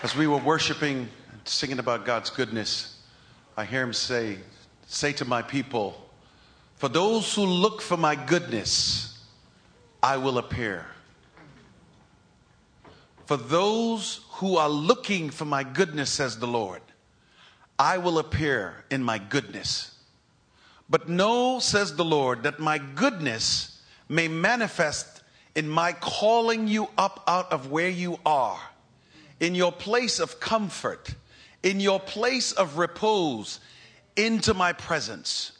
As we were worshiping, singing about God's goodness, I hear him say to my people, for those who look for my goodness, I will appear. For those who are looking for my goodness, says the Lord, I will appear in my goodness. But know, says the Lord, that my goodness may manifest in my calling you up out of where you are, in your place of comfort, in your place of repose, into my presence.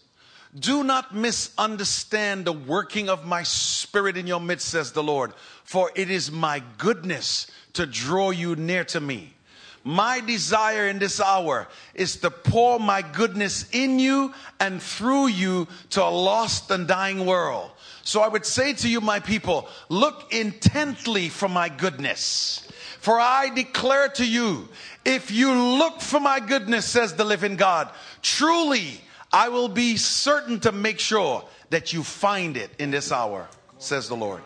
Do not misunderstand the working of my spirit in your midst, says the Lord, for it is my goodness to draw you near to me. My desire in this hour is to pour my goodness in you and through you to a lost and dying world. So I would say to you, my people, look intently for my goodness. For I declare to you, if you look for my goodness, says the living God, truly I will be certain to make sure that you find it in this hour, says the Lord.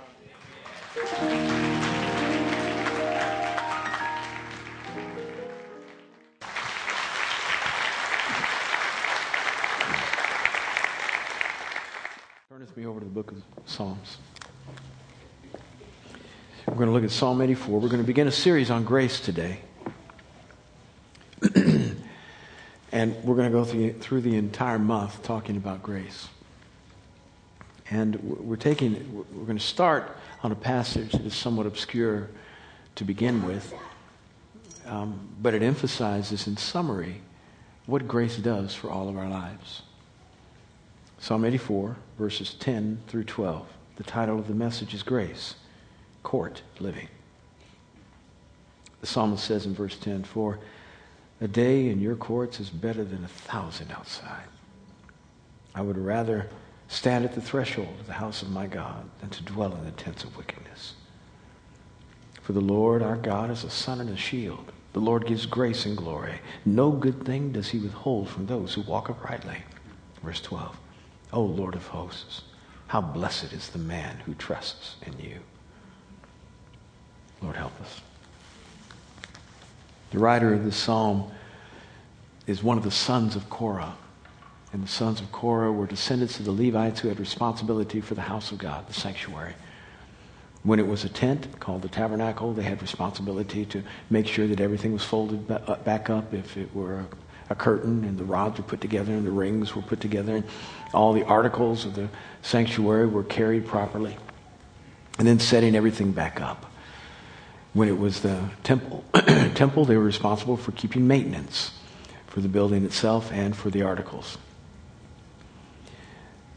Turn with me over to the book of Psalms. We're going to look at Psalm 84. We're going to begin a series on grace today. And we're going to go through the entire month talking about grace. And we're going to start on a passage that is somewhat obscure to begin with, but it emphasizes in summary what grace does for all of our lives. Psalm 84, verses 10 through 12. The title of the message is Grace, Court Living. The psalmist says in verse 10, for a day in your courts is better than 1,000 outside. I would rather stand at the threshold of the house of my God than to dwell in the tents of wickedness. For the Lord our God is a sun and a shield. The Lord gives grace and glory. No good thing does he withhold from those who walk uprightly. Verse 12. O Lord of hosts, how blessed is the man who trusts in you. Lord, help us. The writer of this psalm is one of the sons of Korah. And the sons of Korah were descendants of the Levites who had responsibility for the house of God, the sanctuary. When it was a tent called the tabernacle, they had responsibility to make sure that everything was folded back up. If it were a curtain, and the rods were put together and the rings were put together, and all the articles of the sanctuary were carried properly. And then setting everything back up. When it was the temple, they were responsible for keeping maintenance for the building itself and for the articles.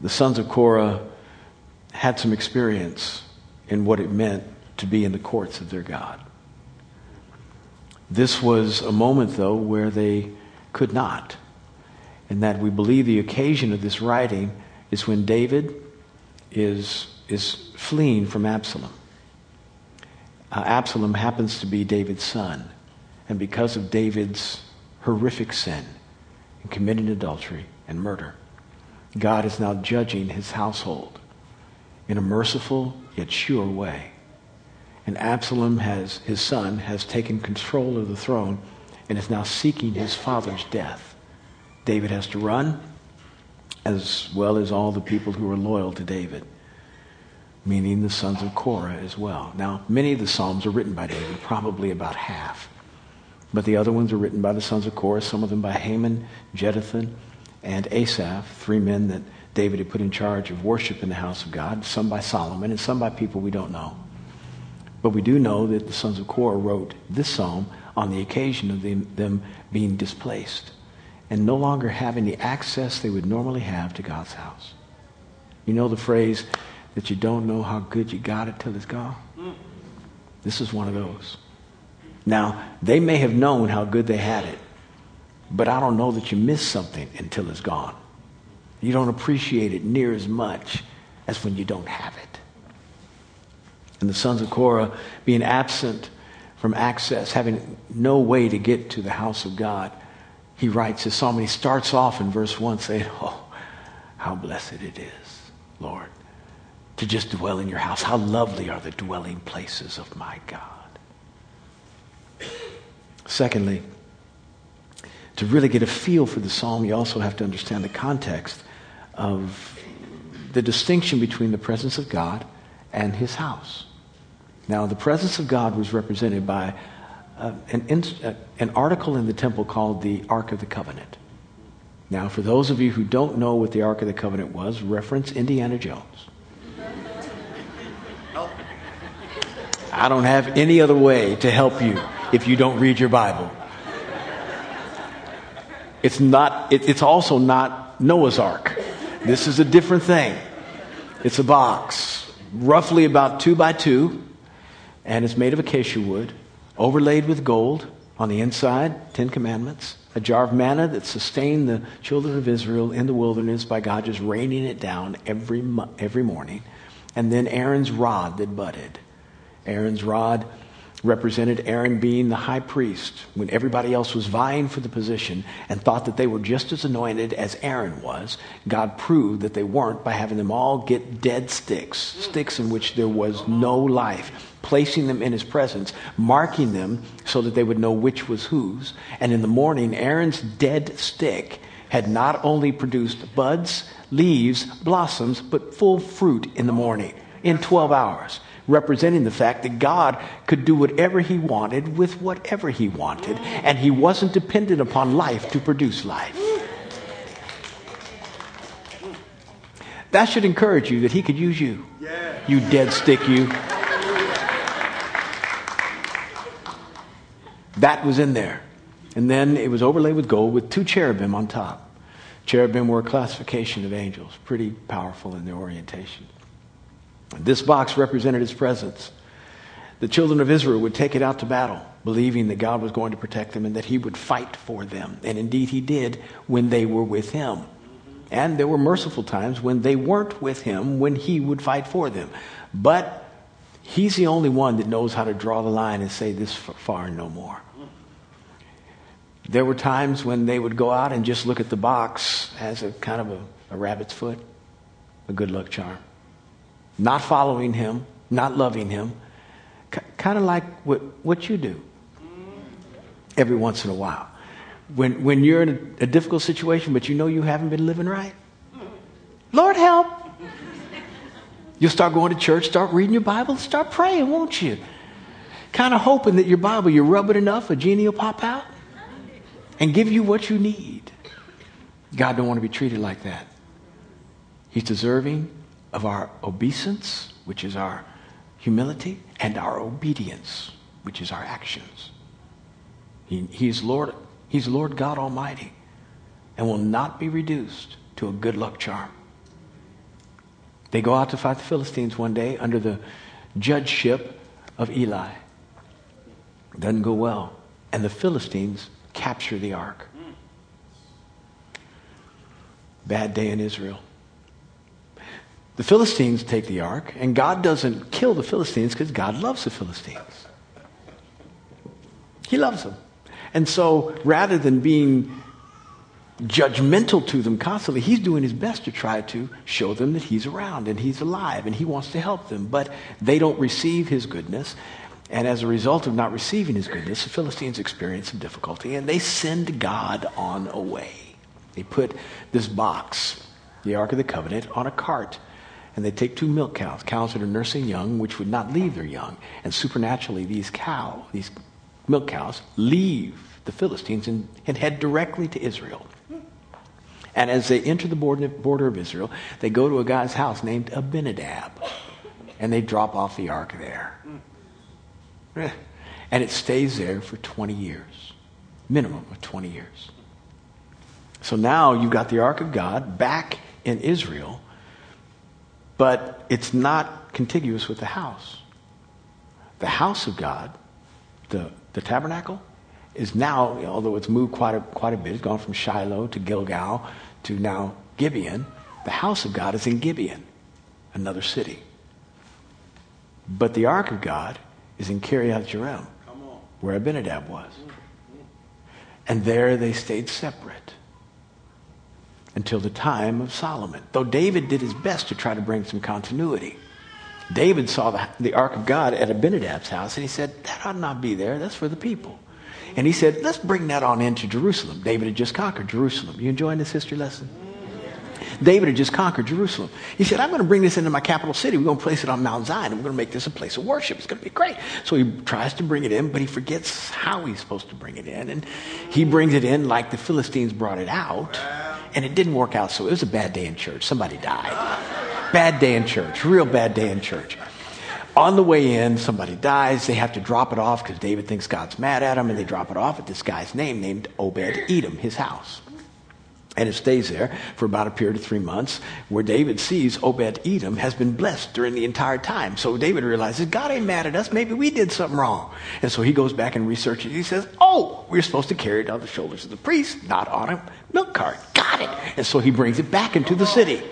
The sons of Korah had some experience in what it meant to be in the courts of their God. This was a moment, though, where they could not. And that we believe the occasion of this writing is when David is fleeing from Absalom. Absalom happens to be David's son. And because of David's horrific sin in committing adultery and murder, God is now judging his household in a merciful yet sure way. And Absalom, his son, has taken control of the throne and is now seeking his father's death. David has to run, as well as all the people who are loyal to David, meaning the sons of Korah as well. Now, many of the Psalms are written by David, probably about half. But the other ones are written by the sons of Korah, some of them by Heman, Jeduthun, and Asaph, three men that David had put in charge of worship in the house of God, some by Solomon, and some by people we don't know. But we do know that the sons of Korah wrote this psalm on the occasion of them being displaced and no longer having the access they would normally have to God's house. You know the phrase that you don't know how good you got it till it's gone? This is one of those. Now, they may have known how good they had it, but I don't know that you miss something until it's gone. You don't appreciate it near as much as when you don't have it. And the sons of Korah, being absent from access, having no way to get to the house of God, he writes his psalm, and he starts off in verse 1 saying, oh, how blessed it is, Lord, to just dwell in your house. How lovely are the dwelling places of my God. Secondly, to really get a feel for the psalm, you also have to understand the context of the distinction between the presence of God and his house. Now, the presence of God was represented by an article in the temple called the Ark of the Covenant. Now, for those of you who don't know what the Ark of the Covenant was, reference Indiana Jones. I don't have any other way to help you if you don't read your Bible. It's also not Noah's Ark. This is a different thing. It's a box, roughly about 2 by 2, and it's made of acacia wood, overlaid with gold. On the inside, 10 Commandments, a jar of manna that sustained the children of Israel in the wilderness by God just raining it down every morning, and then Aaron's rod that budded. Aaron's rod represented Aaron being the high priest when everybody else was vying for the position and thought that they were just as anointed as Aaron was. God proved that they weren't by having them all get dead sticks in which there was no life, placing them in his presence, marking them so that they would know which was whose. And in the morning, Aaron's dead stick had not only produced buds, leaves, blossoms, but full fruit in the morning in 12 hours. Representing the fact that God could do whatever he wanted with whatever he wanted, and he wasn't dependent upon life to produce life. That should encourage you that he could use you. You dead stick, you. That was in there. And then it was overlaid with gold with 2 cherubim on top. Cherubim were a classification of angels, pretty powerful in their orientation. This box represented his presence. The children of Israel would take it out to battle, believing that God was going to protect them and that he would fight for them. And indeed he did when they were with him. And there were merciful times when they weren't with him, when he would fight for them. But he's the only one that knows how to draw the line and say this far and no more. There were times when they would go out and just look at the box as a kind of a rabbit's foot, a good luck charm. Not following him, not loving him, kind of like what you do every once in a while. When you're in a difficult situation, but you know you haven't been living right, Lord help. You'll start going to church, start reading your Bible, start praying, won't you? Kind of hoping that your Bible, you rub it enough, a genie will pop out and give you what you need. God don't want to be treated like that. He's deserving of our obeisance, which is our humility, and our obedience, which is our actions. He's Lord God Almighty, and will not be reduced to a good luck charm. They go out to fight the Philistines one day under the judgeship of Eli. It doesn't go well, and the Philistines capture the ark. Bad day in Israel. The Philistines take the ark, and God doesn't kill the Philistines because God loves the Philistines. He loves them. And so rather than being judgmental to them constantly, he's doing his best to try to show them that he's around and he's alive and he wants to help them. But they don't receive his goodness. And as a result of not receiving his goodness, the Philistines experience some difficulty, and they send God on a way. They put this box, the Ark of the Covenant, on a cart. And they take 2 milk cows, cows that are nursing young, which would not leave their young. And supernaturally, these milk cows, leave the Philistines and head directly to Israel. And as they enter the border of Israel, they go to a guy's house named Abinadab. And they drop off the ark there. And it stays there for 20 years, minimum of 20 years. So now you've got the ark of God back in Israel, but it's not contiguous with the house. The house of God, the tabernacle, is now, although it's moved quite a bit, it's gone from Shiloh to Gilgal to now Gibeon. The house of God is in Gibeon, another city. But the ark of God is in Kiriath-Jearim, where Abinadab was. And there they stayed separate until the time of Solomon. Though David did his best to try to bring some continuity. David saw the ark of God at Abinadab's house, and he said, that ought not be there. That's for the people. And he said, let's bring that on into Jerusalem. David had just conquered Jerusalem. You enjoying this history lesson? David had just conquered Jerusalem. He said, I'm going to bring this into my capital city. We're going to place it on Mount Zion. And we're going to make this a place of worship. It's going to be great. So he tries to bring it in, but he forgets how he's supposed to bring it in. And he brings it in like the Philistines brought it out. And it didn't work out. So it was a bad day in church. Somebody died. Bad day in church. Real bad day in church. On the way in, somebody dies. They have to drop it off because David thinks God's mad at him. And they drop it off at this guy's name, named Obed-Edom, his house. And it stays there for about a period of 3 months, where David sees Obed-Edom has been blessed during the entire time. So David realizes, God ain't mad at us. Maybe we did something wrong. And so he goes back and researches. He says, oh, we're supposed to carry it on the shoulders of the priest, not on a milk cart. Got it. And so he brings it back into the city.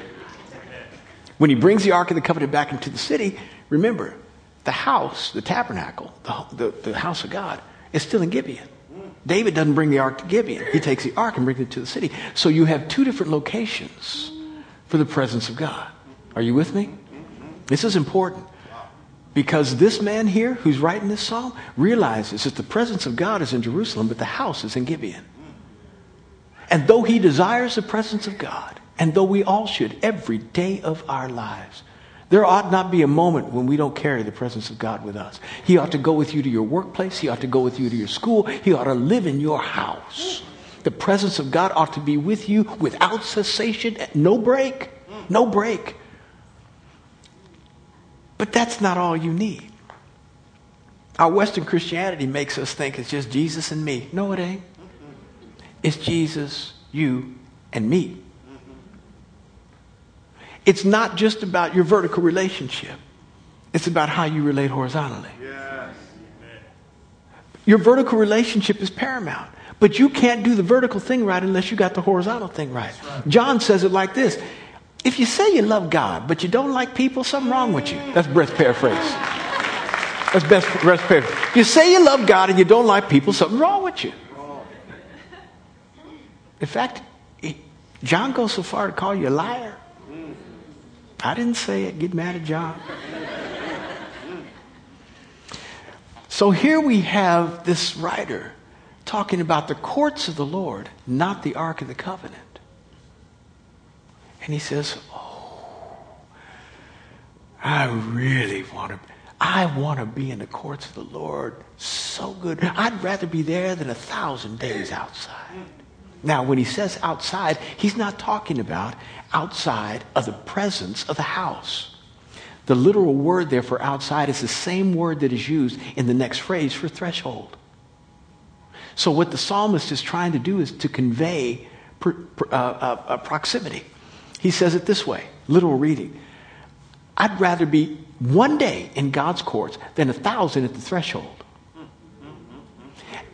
When he brings the Ark of the Covenant back into the city, remember, the house, the tabernacle, the house of God, is still in Gibeon. David doesn't bring the ark to Gibeon. He takes the ark and brings it to the city. So you have two different locations for the presence of God. Are you with me? This is important, because this man here who's writing this psalm realizes that the presence of God is in Jerusalem, but the house is in Gibeon. And though he desires the presence of God, and though we all should every day of our lives, there ought not be a moment when we don't carry the presence of God with us. He ought to go with you to your workplace. He ought to go with you to your school. He ought to live in your house. The presence of God ought to be with you without cessation, no break, no break. But that's not all you need. Our Western Christianity makes us think it's just Jesus and me. No, it ain't. It's Jesus, you, and me. It's not just about your vertical relationship. It's about how you relate horizontally. Yes. Your vertical relationship is paramount. But you can't do the vertical thing right unless you got the horizontal thing right. Right. John says it like this. If you say you love God, but you don't like people, something's wrong with you. That's best paraphrase. That's best paraphrase. You say you love God and you don't like people, something's wrong with you. In fact, John goes so far to call you a liar. I didn't say it. Get mad at John. So here we have this writer talking about the courts of the Lord, not the Ark of the Covenant. And he says, oh, I want to be in the courts of the Lord so good. I'd rather be there than 1,000 days outside. Now, when he says outside, he's not talking about outside of the presence of the house. The literal word there for outside is the same word that is used in the next phrase for threshold. So what the psalmist is trying to do is to convey proximity. He says it this way, literal reading. I'd rather be 1 day in God's courts than 1,000 at the threshold.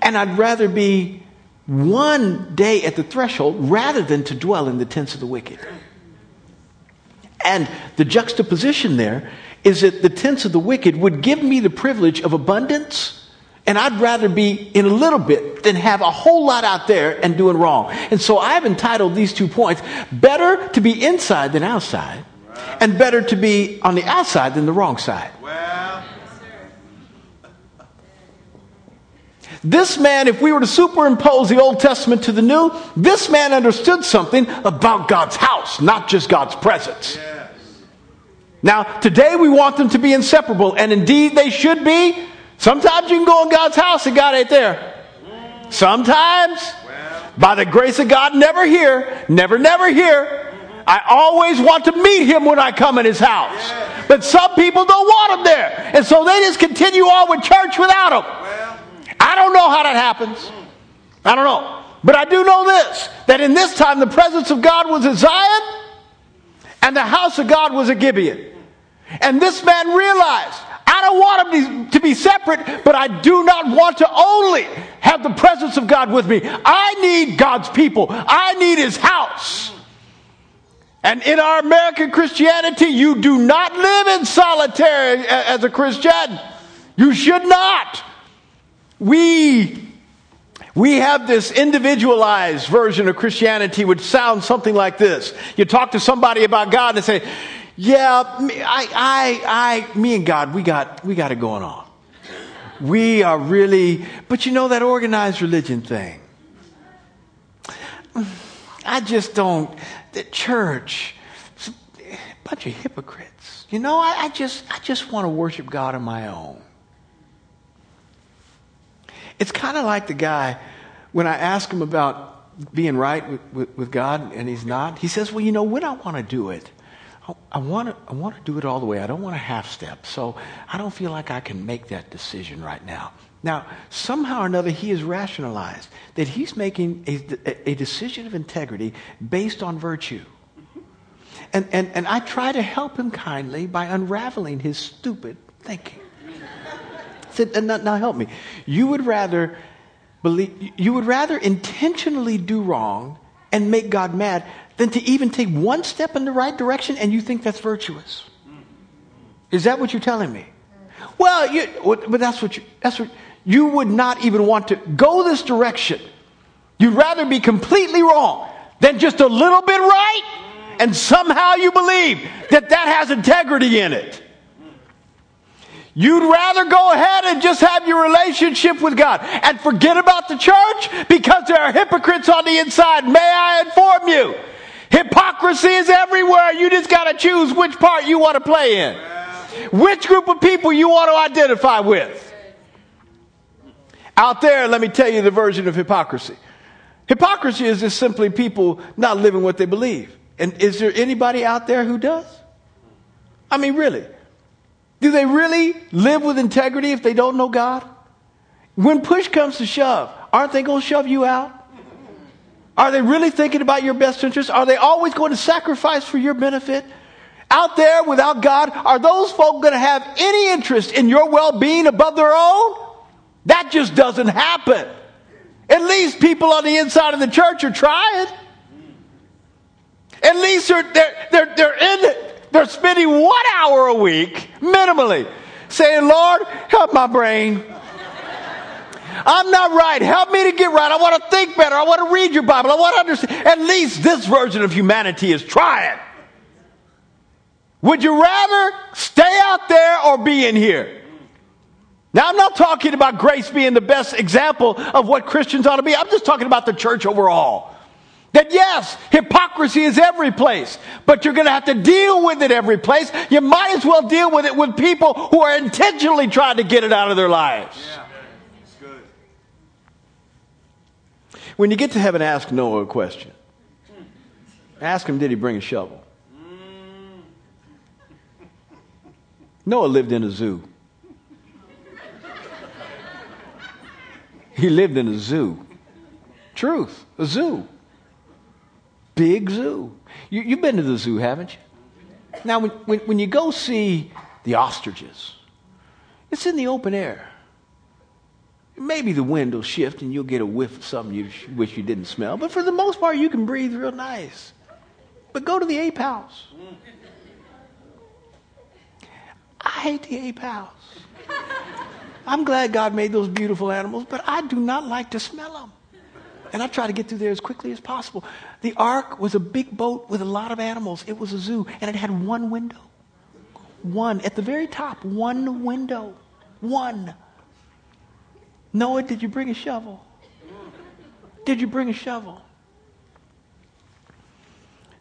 And I'd rather be 1 day at the threshold rather than to dwell in the tents of the wicked. And the juxtaposition there is that the tents of the wicked would give me the privilege of abundance, and I'd rather be in a little bit than have a whole lot out there and doing wrong. And so I've entitled these 2 points, better to be inside than outside, and better to be on the outside than the wrong side. This man, if we were to superimpose the Old Testament to the New, this man understood something about God's house, not just God's presence. Yes. Now, today we want them to be inseparable, and indeed they should be. Sometimes you can go in God's house and God ain't there. Sometimes, by the grace of God, never here, never here. I always want to meet him when I come in his house. But some people don't want him there, and so they just continue on with church without him. I don't know how that happens. I don't know. But I do know this, that in this time the presence of God was at Zion and the house of God was at Gibeon. And this man realized, I don't want him to be separate, but I do not want to only have the presence of God with me. I need God's people. I need his house. And in our American Christianity, you do not live in solitary as a Christian. You should not. We have this individualized version of Christianity which sounds something like this. You talk to somebody about God and say, yeah, me and God, we got it going on. We are really, but you know that organized religion thing. I just don't, the church, it's a bunch of hypocrites. You know, I just want to worship God on my own. It's kind of like the guy, when I ask him about being right with God and he's not, he says, well, you know, when I want to do it, I want to do it all the way. I don't want to half step. So I don't feel like I can make that decision right now. Now, somehow or another, he has rationalized that he's making a decision of integrity based on virtue. And I try to help him kindly by unraveling his stupid thinking. I said, now help me. You would rather intentionally do wrong and make God mad than to even take one step in the right direction, and you think that's virtuous. Is that what you're telling me? Well, you would not even want to go this direction. You'd rather be completely wrong than just a little bit right, and somehow you believe that has integrity in it. You'd rather go ahead and just have your relationship with God and forget about the church because there are hypocrites on the inside. May I inform you, hypocrisy is everywhere. You just got to choose which part you want to play in, which group of people you want to identify with. Out there, let me tell you the version of hypocrisy. Hypocrisy is just simply people not living what they believe. And is there anybody out there who does? I mean, really? Do they really live with integrity if they don't know God? When push comes to shove, aren't they going to shove you out? Are they really thinking about your best interests? Are they always going to sacrifice for your benefit? Out there without God, are those folk going to have any interest in your well-being above their own? That just doesn't happen. At least people on the inside of the church are trying. At least they're in it. They're spending 1 hour a week, minimally, saying, Lord, help my brain. I'm not right. Help me to get right. I want to think better. I want to read your Bible. I want to understand. At least this version of humanity is trying. Would you rather stay out there or be in here? Now, I'm not talking about grace being the best example of what Christians ought to be. I'm just talking about the church overall. That yes, hypocrisy is every place, but you're going to have to deal with it every place. You might as well deal with it with people who are intentionally trying to get it out of their lives. Yeah, it's good. When you get to heaven, ask Noah a question. Ask him, did he bring a shovel? Noah lived in a zoo. He lived in a zoo. Truth, a zoo. Big zoo. You've been to the zoo, haven't you? Now, when you go see the ostriches, it's in the open air. Maybe the wind will shift and you'll get a whiff of something you wish you didn't smell. But for the most part, you can breathe real nice. But go to the ape house. I hate the ape house. I'm glad God made those beautiful animals, but I do not like to smell them. And I try to get through there as quickly as possible. The Ark was a big boat with a lot of animals. It was a zoo, and it had one window. One. At the very top, one window. One. Noah, did you bring a shovel? Did you bring a shovel?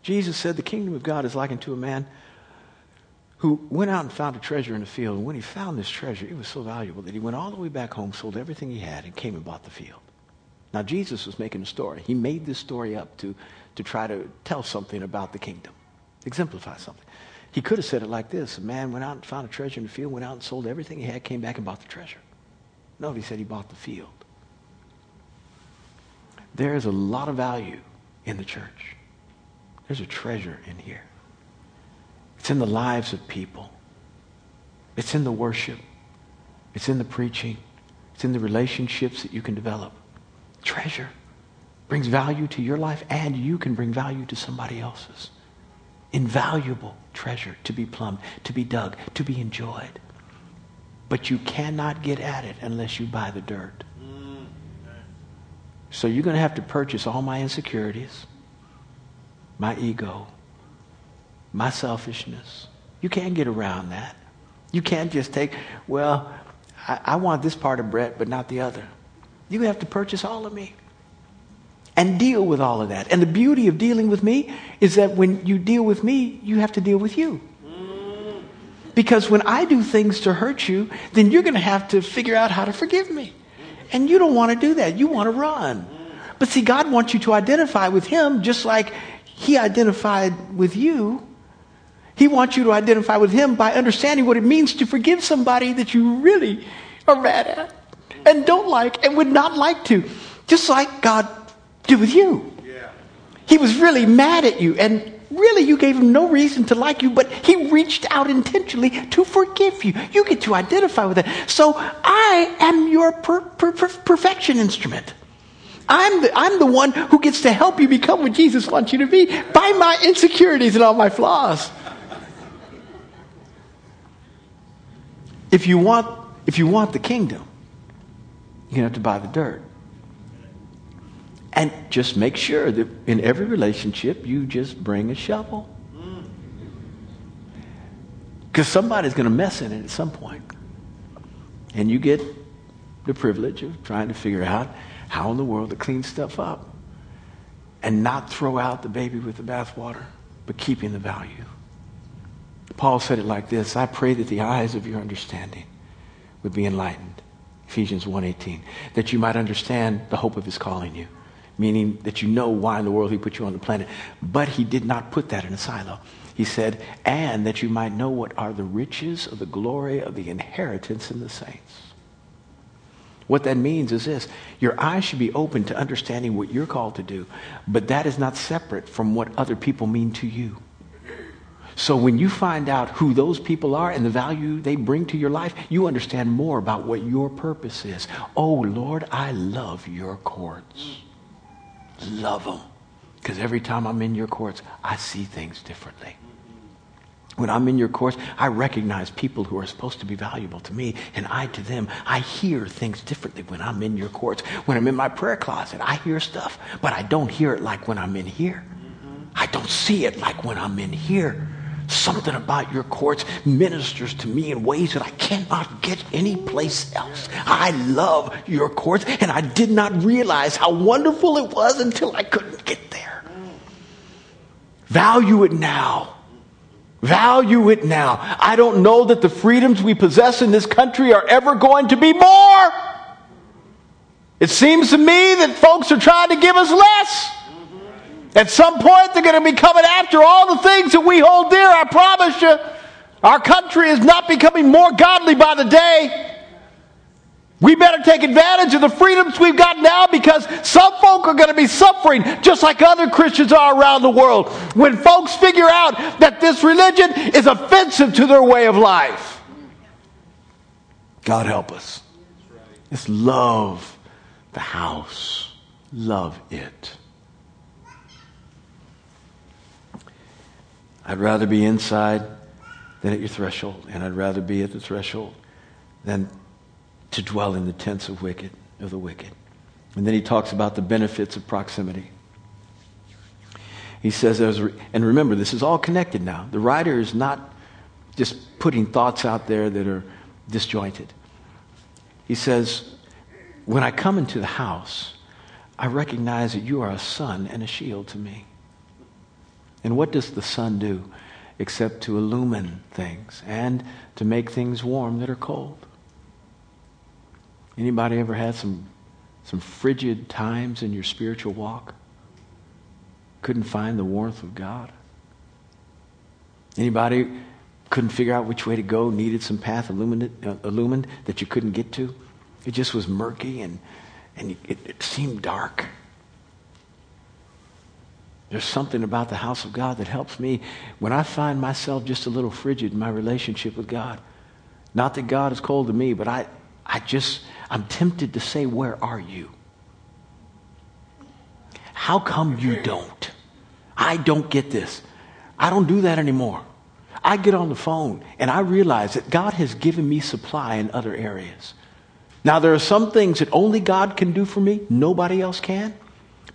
Jesus said, the kingdom of God is likened to a man who went out and found a treasure in the field. And when he found this treasure, it was so valuable that he went all the way back home, sold everything he had, and came and bought the field. Now, Jesus was making a story. He made this story up to try to tell something about the kingdom, exemplify something. He could have said it like this. A man went out and found a treasure in the field, went out and sold everything he had, came back and bought the treasure. No, he said he bought the field. There is a lot of value in the church. There's a treasure in here. It's in the lives of people. It's in the worship. It's in the preaching. It's in the relationships that you can develop. Treasure brings value to your life, and you can bring value to somebody else's. Invaluable treasure to be plumbed, to be dug, to be enjoyed. But you cannot get at it unless you buy the dirt. So you're going to have to purchase all my insecurities, my ego, my selfishness. You can't get around that. You can't just take, well, I want this part of bread, but not the other. You have to purchase all of me and deal with all of that. And the beauty of dealing with me is that when you deal with me, you have to deal with you. Because when I do things to hurt you, then you're going to have to figure out how to forgive me. And you don't want to do that. You want to run. But see, God wants you to identify with him just like he identified with you. He wants you to identify with him by understanding what it means to forgive somebody that you really are mad at and don't like and would not like to, just like God did with you. Yeah. He was really mad at you, and really you gave him no reason to like you, but he reached out intentionally to forgive you. You get to identify with that. So I am your perfection instrument. I'm the one who gets to help you become what Jesus wants you to be by my insecurities and all my flaws. If you want the kingdom, you're going to have to buy the dirt. And just make sure that in every relationship, you just bring a shovel. Because somebody's going to mess in it at some point. And you get the privilege of trying to figure out how in the world to clean stuff up and not throw out the baby with the bathwater, but keeping the value. Paul said it like this: I pray that the eyes of your understanding would be enlightened, Ephesians 1:18, that you might understand the hope of his calling you, meaning that you know why in the world he put you on the planet. But he did not put that in a silo. He said, and that you might know what are the riches of the glory of the inheritance in the saints. What that means is this: your eyes should be open to understanding what you're called to do, but that is not separate from what other people mean to you. So when you find out who those people are and the value they bring to your life, you understand more about what your purpose is. Oh, Lord, I love your courts. Love them. Because every time I'm in your courts, I see things differently. When I'm in your courts, I recognize people who are supposed to be valuable to me, and I to them. I hear things differently when I'm in your courts. When I'm in my prayer closet, I hear stuff, but I don't hear it like when I'm in here. I don't see it like when I'm in here. Something about your courts ministers to me in ways that I cannot get anyplace else. I love your courts, and I did not realize how wonderful it was until I couldn't get there. Value it now. Value it now. I don't know that the freedoms we possess in this country are ever going to be more. It seems to me that folks are trying to give us less. At some point, they're going to be coming after all the things that we hold dear. I promise you, our country is not becoming more godly by the day. We better take advantage of the freedoms we've got now, because some folk are going to be suffering just like other Christians are around the world when folks figure out that this religion is offensive to their way of life. God help us. Let's love the house. Love it. I'd rather be inside than at your threshold, and I'd rather be at the threshold than to dwell in the tents of the wicked. And then he talks about the benefits of proximity. He says, and remember, this is all connected now. The writer is not just putting thoughts out there that are disjointed. He says, when I come into the house, I recognize that you are a sun and a shield to me. And what does the sun do except to illumine things and to make things warm that are cold? Anybody ever had some frigid times in your spiritual walk? Couldn't find the warmth of God? Anybody couldn't figure out which way to go, needed some path illumined that you couldn't get to? It just was murky and it seemed dark. There's something about the house of God that helps me when I find myself just a little frigid in my relationship with God. Not that God is cold to me, but I'm tempted to say, where are you? How come you don't? I don't get this. I don't do that anymore. I get on the phone and I realize that God has given me supply in other areas. Now, there are some things that only God can do for me, nobody else can.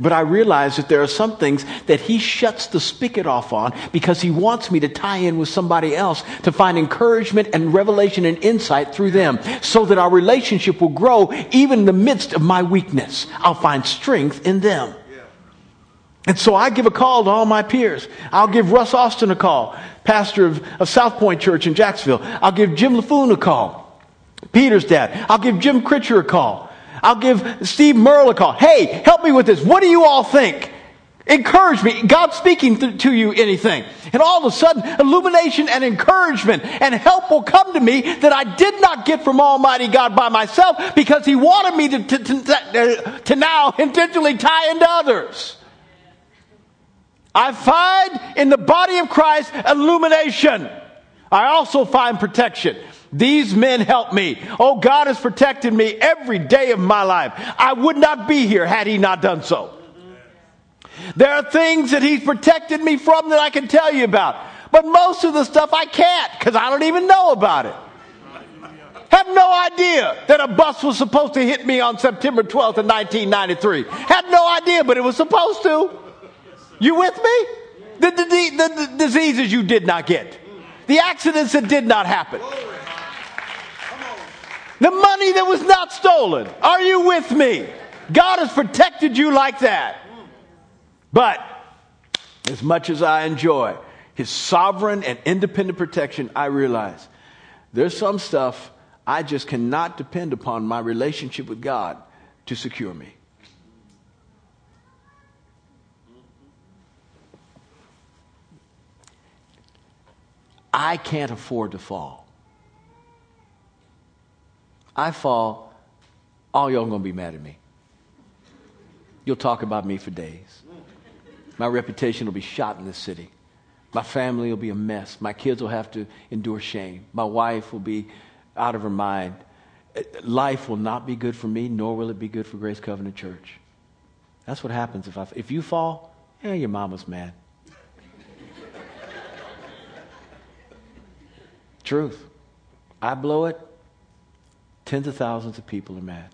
But I realize that there are some things that he shuts the spigot off on because he wants me to tie in with somebody else to find encouragement and revelation and insight through them so that our relationship will grow even in the midst of my weakness. I'll find strength in them. And so I give a call to all my peers. I'll give Russ Austin a call, pastor of South Point Church in Jacksonville. I'll give Jim LaFoon a call, Peter's dad. I'll give Jim Critcher a call. I'll give Steve Merle a call. Hey, help me with this. What do you all think? Encourage me. God's speaking to you anything. And all of a sudden, illumination and encouragement and help will come to me that I did not get from Almighty God by myself because he wanted me to now intentionally tie into others. I find in the body of Christ illumination. I also find protection. These men help me. Oh, God has protected me every day of my life. I would not be here had he not done so. There are things that he's protected me from that I can tell you about. But most of the stuff I can't because I don't even know about it. Had no idea that a bus was supposed to hit me on September 12th of 1993. Had no idea, but it was supposed to. You with me? The diseases you did not get. The accidents that did not happen. The money that was not stolen. Are you with me? God has protected you like that. But as much as I enjoy his sovereign and independent protection, I realize there's some stuff I just cannot depend upon my relationship with God to secure me. I can't afford to fall. I fall, all y'all going to be mad at me. You'll talk about me for days. My reputation will be shot in this city. My family will be a mess. My kids will have to endure shame. My wife will be out of her mind. Life will not be good for me, nor will it be good for Grace Covenant Church. That's what happens if you fall. Yeah, your mama's mad. Truth. I blow it. Tens of thousands of people are mad.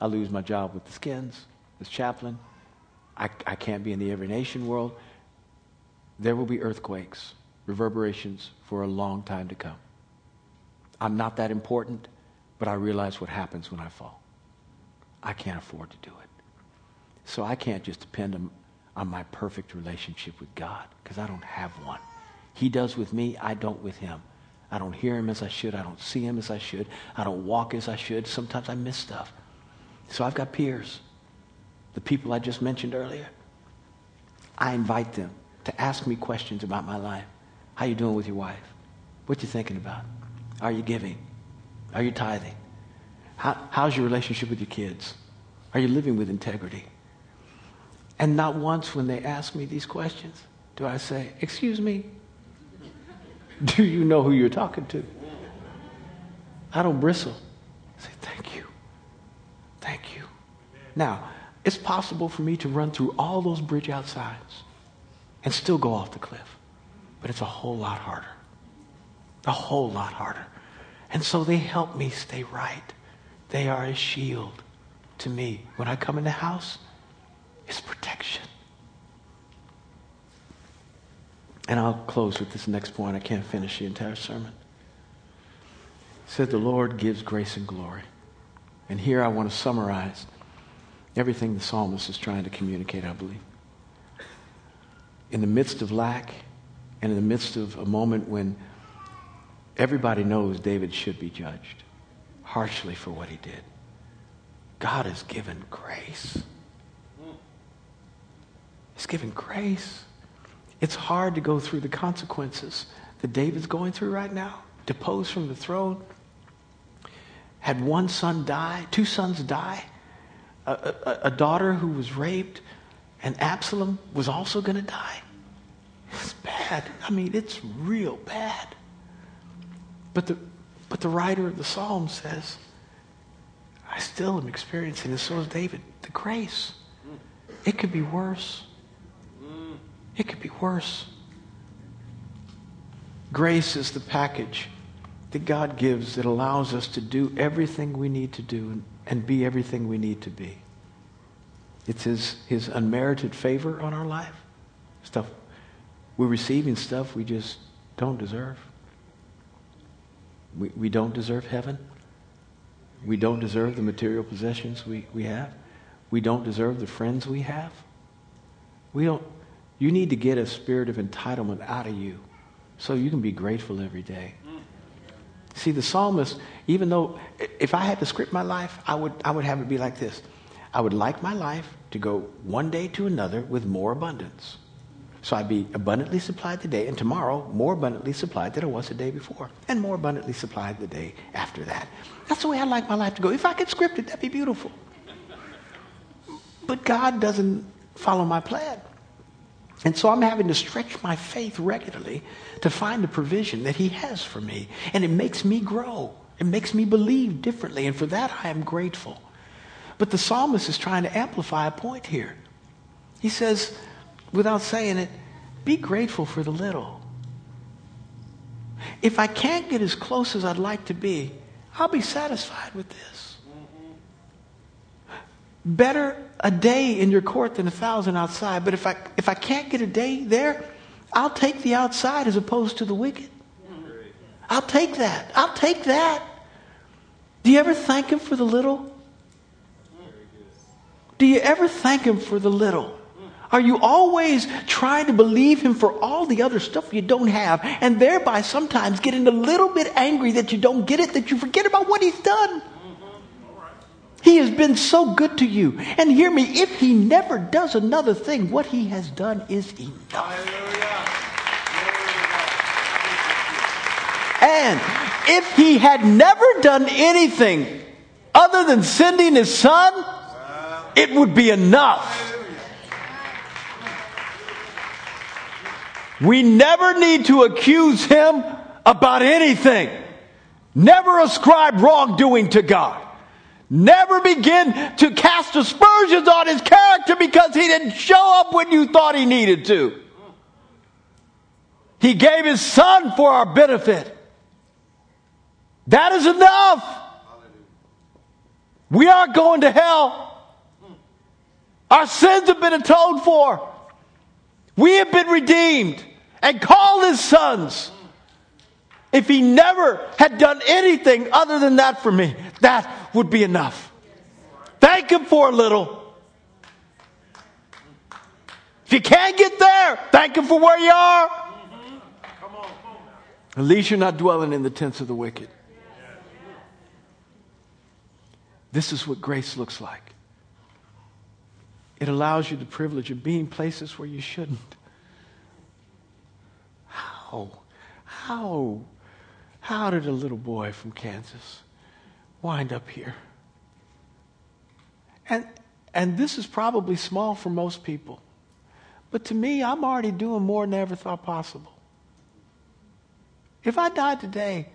I lose my job with the Skins, as chaplain. I can't be in the Every Nation world. There will be earthquakes, reverberations for a long time to come. I'm not that important, but I realize what happens when I fall. I can't afford to do it. So I can't just depend on my perfect relationship with God because I don't have one. He does with me, I don't with him. I don't hear him as I should. I don't see him as I should. I don't walk as I should. Sometimes I miss stuff. So I've got peers, the people I just mentioned earlier. I invite them to ask me questions about my life. How you doing with your wife? What you thinking about? Are you giving? Are you tithing? How's your relationship with your kids? Are you living with integrity? And not once when they ask me these questions do I say, excuse me, do you know who you're talking to? I don't bristle. I say, thank you. Thank you. Now, it's possible for me to run through all those bridge out signs and still go off the cliff. But it's a whole lot harder. A whole lot harder. And so they help me stay right. They are a shield to me. When I come in the house, it's protection. And I'll close with this next point. I can't finish the entire sermon. It said the Lord gives grace and glory. And here I want to summarize everything the psalmist is trying to communicate, I believe. In the midst of lack and in the midst of a moment when everybody knows David should be judged harshly for what he did, God has given grace. He's given grace. It's hard to go through the consequences that David's going through right now. Deposed from the throne. Had one son die. Two sons die. A daughter who was raped. And Absalom was also going to die. It's bad. I mean, it's real bad. But the writer of the Psalm says, I still am experiencing, and so is David, the grace. It could be worse. It could be worse. Grace is the package that God gives that allows us to do everything we need to do and be everything we need to be. It's his unmerited favor on our life. Stuff. We're receiving stuff we just don't deserve. We don't deserve heaven. We don't deserve the material possessions we have. We don't deserve the friends we have. We don't. You need to get a spirit of entitlement out of you so you can be grateful every day. See, the psalmist, even though if I had to script my life, I would have it be like this. I would like my life to go one day to another with more abundance. So I'd be abundantly supplied today, and tomorrow more abundantly supplied than I was the day before, and more abundantly supplied the day after that. That's the way I'd like my life to go. If I could script it, that'd be beautiful. But God doesn't follow my plan. And so I'm having to stretch my faith regularly to find the provision that he has for me. And it makes me grow. It makes me believe differently. And for that, I am grateful. But the psalmist is trying to amplify a point here. He says, without saying it, be grateful for the little. If I can't get as close as I'd like to be, I'll be satisfied with this. Better a day in your court than 1,000 outside. But if I can't get a day there, I'll take the outside as opposed to the wicked. I'll take that. I'll take that. Do you ever thank him for the little? Do you ever thank him for the little? Are you always trying to believe him for all the other stuff you don't have, and thereby sometimes getting a little bit angry that you don't get it, that you forget about what he's done? He has been so good to you. And hear me, if he never does another thing, what he has done is enough. Hallelujah. And if he had never done anything other than sending his son, it would be enough. We never need to accuse him about anything. Never ascribe wrongdoing to God. Never begin to cast aspersions on his character because he didn't show up when you thought he needed to. He gave his son for our benefit. That is enough. We aren't going to hell. Our sins have been atoned for. We have been redeemed and called his sons. If he never had done anything other than that for me, that would be enough. Thank him for a little. If you can't get there, thank him for where you are. At least you're not dwelling in the tents of the wicked. This is what grace looks like. It allows you the privilege of being places where you shouldn't. How did a little boy from Kansas wind up here? And this is probably small for most people. But to me, I'm already doing more than I ever thought possible. If I died today,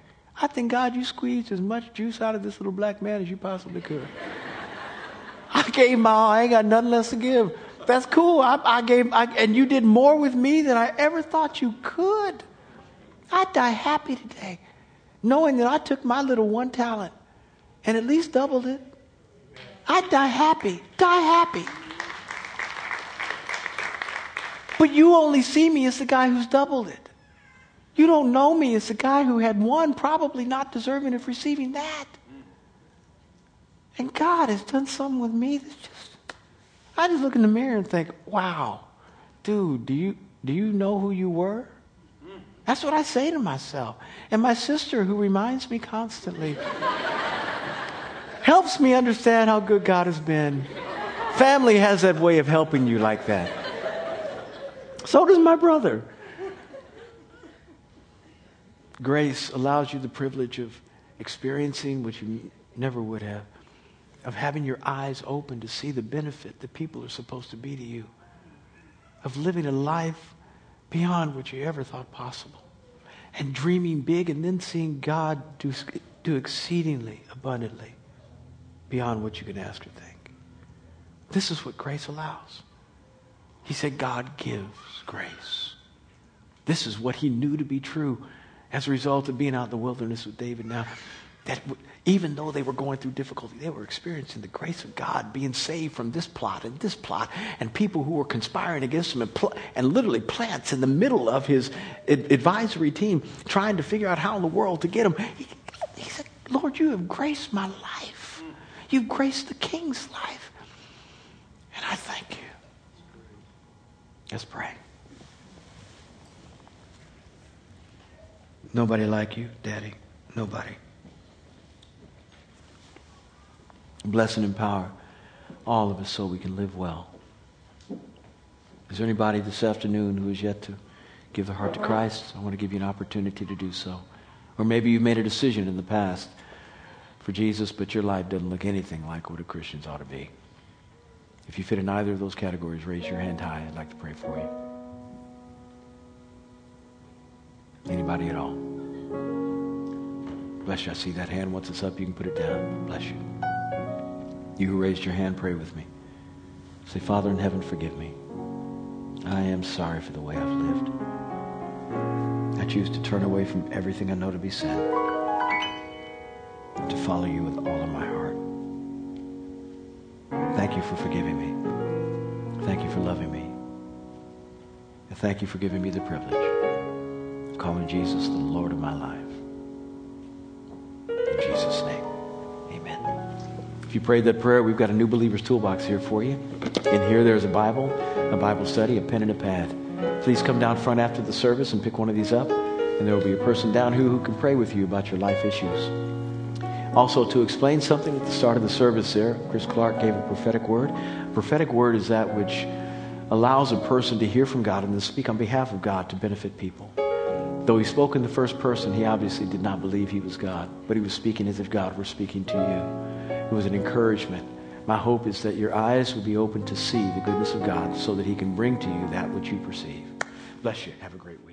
I think, God, you squeezed as much juice out of this little black man as you possibly could. I gave my all. I ain't got nothing less to give. That's cool. And you did more with me than I ever thought you could. I'd die happy today, knowing that I took my little one talent and at least doubled it. I'd die happy. Die happy. But you only see me as the guy who's doubled it. You don't know me as the guy who had one, probably not deserving of receiving that. And God has done something with me that's just, I just look in the mirror and think, wow, dude, do you know who you were? That's what I say to myself. And my sister, who reminds me constantly, helps me understand how good God has been. Family has that way of helping you like that. So does my brother. Grace allows you the privilege of experiencing what you never would have, of having your eyes open to see the benefit that people are supposed to be to you, of living a life beyond what you ever thought possible, and dreaming big and then seeing God do exceedingly abundantly beyond what you can ask or think. This is what grace allows. He said God gives grace. This is what he knew to be true as a result of being out in the wilderness with David now. that even though they were going through difficulty, they were experiencing the grace of God, being saved from this plot, and people who were conspiring against him, and literally plants in the middle of his advisory team trying to figure out how in the world to get him. He said, Lord, you have graced my life. You've graced the king's life. And I thank you. Let's pray. Nobody like you, Daddy. Nobody. Bless and empower all of us so we can live well. Is there anybody this afternoon who is yet to give their heart to Christ? I want to give you an opportunity to do so. Or maybe you've made a decision in the past for Jesus, but your life doesn't look anything like what a Christian's ought to be. If you fit in either of those categories, raise your hand high. I'd like to pray for you. Anybody at all? Bless you. I see that hand. Once it's up, you can put it down. Bless you. You who raised your hand, pray with me. Say, Father in heaven, forgive me. I am sorry for the way I've lived. I choose to turn away from everything I know to be sin, to follow you with all of my heart. Thank you for forgiving me. Thank you for loving me. And thank you for giving me the privilege of calling Jesus the Lord of my life. In Jesus' name, amen. If you prayed that prayer, we've got a New Believer's Toolbox here for you. In here, there's a Bible study, a pen, and a pad. Please come down front after the service and pick one of these up, and there will be a person down who can pray with you about your life issues. Also, to explain something at the start of the service there, Chris Clark gave a prophetic word. A prophetic word is that which allows a person to hear from God and to speak on behalf of God to benefit people. Though he spoke in the first person, he obviously did not believe he was God, but he was speaking as if God were speaking to you. It was an encouragement. My hope is that your eyes will be open to see the goodness of God so that he can bring to you that which you perceive. Bless you. Have a great week.